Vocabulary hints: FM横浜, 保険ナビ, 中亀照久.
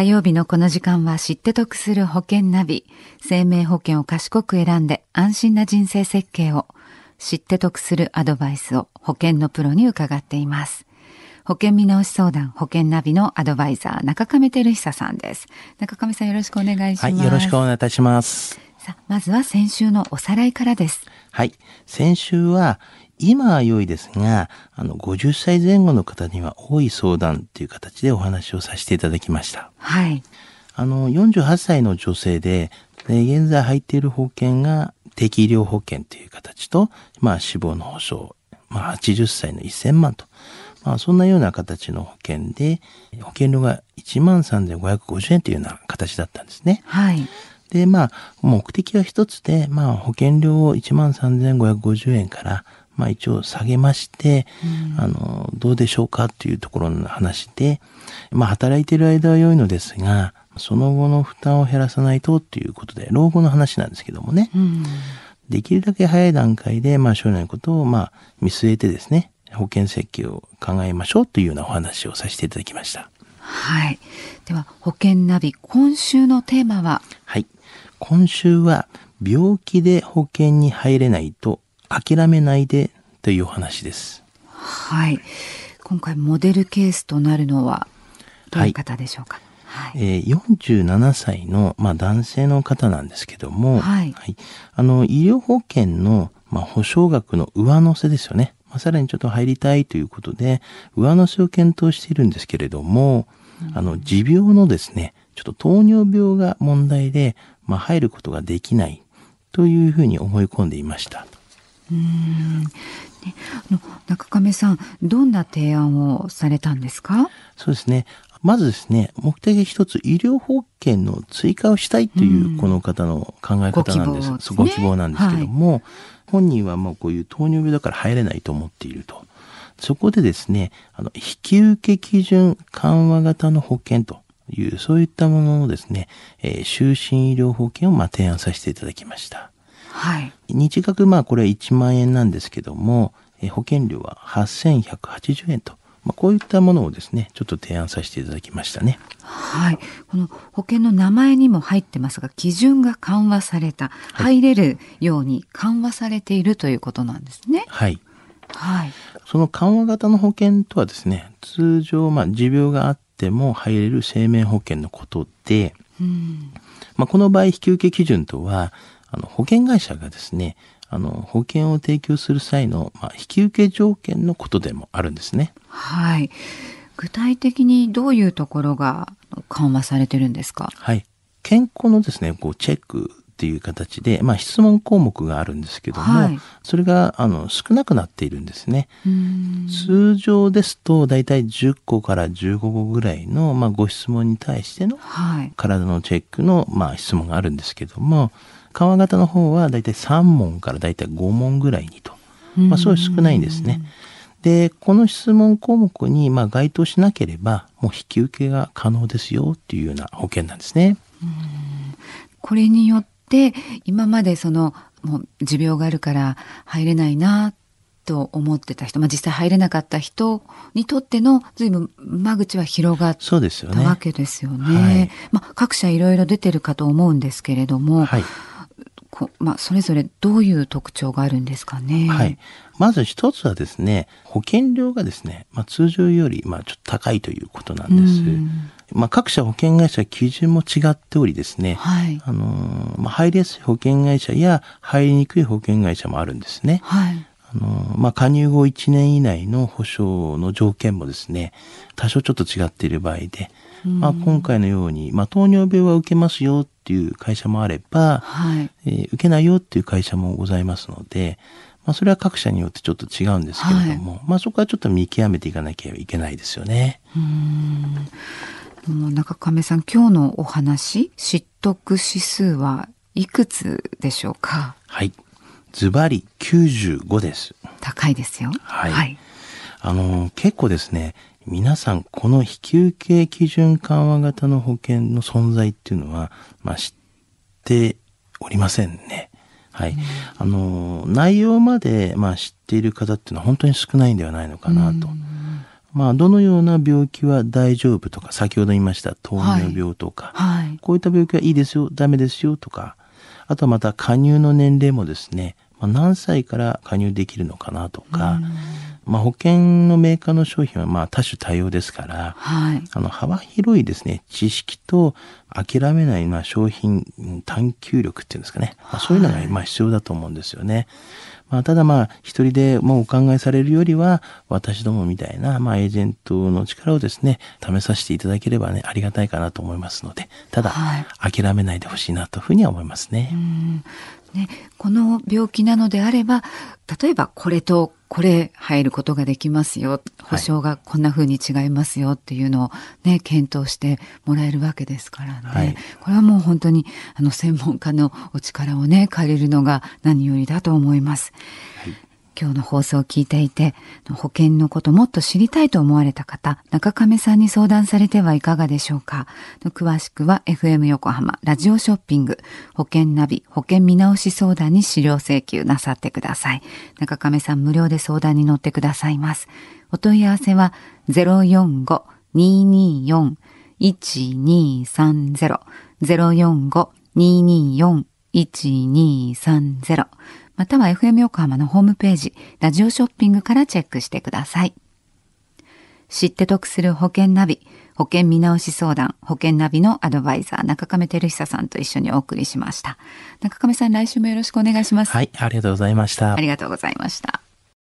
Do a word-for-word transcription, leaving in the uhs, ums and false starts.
火曜日のこの時間は知って得する保険ナビ。生命保険を賢く選んで安心な人生設計を。知って得するアドバイスを保険のプロに伺っています。保険見直し相談保険ナビのアドバイザー中亀照久さんです。中亀さんよろしくお願いします。はい、よろしくお願いいたします。さあ、まずは先週のおさらいからです。はい、先週は今は良いですが、あのごじゅっさいぜん後の方には多い相談という形でお話をさせていただきました。はい。あのよんじゅうはっさいの女性で、で現在入っている保険が定期医療保険という形と、まあ、死亡の保障、まあ、はちじゅっさいのせんまんと、まあ、そんなような形の保険で保険料が いちまんさんぜんごひゃくごじゅうえんというような形だったんですね。はい。で、まあ、目的は一つで、まあ、保険料を いちまんさんぜんごひゃくごじゅうえんから、まあ、一応下げまして、うん、あのどうでしょうかというところの話で、まあ、働いている間は良いのですがその後の負担を減らさないとということで老後の話なんですけどもね、うん、できるだけ早い段階で、まあ、将来のことを、まあ、見据えてですね保険設計を考えましょうというようなお話をさせていただきました。はい、では保険ナビ今週のテーマは、はい、今週は病気で保険に入れないと諦めないでというお話です。はい。今回モデルケースとなるのはどういう方でしょうか。はいはい、えー、よんじゅうななさいの、まあ、男性の方なんですけども、はいはい、あの医療保険の、まあ、保証額の上乗せですよね、まあ、さらにちょっと入りたいということで上乗せを検討しているんですけれども、うん、あの持病のですねちょっと糖尿病が問題で、まあ、入ることができないというふうに思い込んでいました。うーんね、あの中亀さんどんな提案をされたんですか。そうですね、まずですね目的一つ医療保険の追加をしたいというこの方の考え方なんです、うん、ご希望なんですけども、はい、本人はもうこういう糖尿病だから入れないと思っていると。そこでですねあの引き受け基準緩和型の保険というそういったものをですね、えー、就寝医療保険をまあ提案させていただきました。はい、日額まあこれはいちまんえんなんですけどもえ保険料ははっせんひゃくはちじゅうえんと、まあ、こういったものをですねちょっと提案させていただきましたね。はい、この保険の名前にも入ってますが基準が緩和された、はい、入れるように緩和されているということなんですね。はい、はい、その緩和型の保険とはですね通常まあ持病があっても入れる生命保険のことで、うんまあ、この場合引き受け基準とはあの保険会社がですねあの保険を提供する際の、まあ、引き受け条件のことでもあるんですね。はい、具体的にどういうところが緩和されてるんですか。はい、健康のですねこうチェックっていう形で、まあ、質問項目があるんですけども、はい、それがあの少なくなっているんですね。うーん通常ですとだいたいじゅっこからじゅうごこぐらいの、まあ、ご質問に対しての、はい、体のチェックの、まあ、質問があるんですけども緩和型の方はだいたいさんもんからだいたいごもんぐらいにと、まあ、そういう少ないんですね。で、この質問項目にまあ該当しなければもう引き受けが可能ですよっていうような保険なんですね。うんこれによって今までそのもう持病があるから入れないなと思ってた人、まあ、実際入れなかった人にとっての随分間口は広がったわけですよね。そうですよね。はいまあ、各社いろいろ出てるかと思うんですけれども、はいこまあ、それぞれどういう特徴があるんですかね。はい、まず一つはですね保険料がですね、まあ、通常よりまあちょっと高いということなんです。うんまあ、各社保険会社基準も違っておりですね、はいあのーまあ、入りやすい保険会社や入りにくい保険会社もあるんですね。はいあのーまあ、加入後いちねん以内の保証の条件もですね多少ちょっと違っている場合で、うんまあ、今回のように、まあ、糖尿病は受けますよっていう会社もあれば、はいえー、受けないよっていう会社もございますので、まあ、それは各社によってちょっと違うんですけれども、はいまあ、そこはちょっと見極めていかなきゃいけないですよね。うーん中亀さん今日のお話知得指数はいくつでしょうか。はいズバリきゅうじゅうごです。高いですよ。はい、はい、あの結構ですね皆さんこの引き受け基準緩和型の保険の存在っていうのは、まあ、知っておりませんね。はい、うん、あの内容まで、まあ、知っている方っていうのは本当に少ないんではないのかなと、うんまあ、どのような病気は大丈夫とか、先ほど言いました糖尿病とか、はいはい、こういった病気はいいですよ、ダメですよとか、あとはまた加入の年齢もですね、まあ、何歳から加入できるのかなとか、まあ、保険のメーカーの商品はまあ多種多様ですから、はい、あの幅広いですね、知識と諦めないまあ商品探求力っていうんですかね、まあ、そういうのがまあ必要だと思うんですよね。まあ、ただまあ一人でもうお考えされるよりは、私どもみたいなまあエージェントの力をですね、試させていただければね、ありがたいかなと思いますので、ただ、はい、諦めないでほしいなというふうには思いますね。うんね、この病気なのであれば、例えばこれとこれ入ることができますよ、保証がこんな風に違いますよっていうのを、ね、検討してもらえるわけですからね、はい、これはもう本当にあの専門家のお力を、ね、借りるのが何よりだと思います、はい、今日の放送を聞いていて保険のこともっと知りたいと思われた方、中亀さんに相談されてはいかがでしょうか。詳しくは エフエム 横浜ラジオショッピング保険ナビ保険見直し相談に資料請求なさってください。中亀さん無料で相談に乗ってくださいます。お問い合わせは ゼロよんご にーにーよん いちにーさんゼロ ゼロよんご にーにーよん いちにーさんゼロ、または エフエム 横浜のホームページラジオショッピングからチェックしてください。知って得する保険ナビ保険見直し相談、保険ナビのアドバイザー中亀照久さんと一緒にお送りしました。中亀さん、来週もよろしくお願いします。はい、ありがとうございました。ありがとうございました。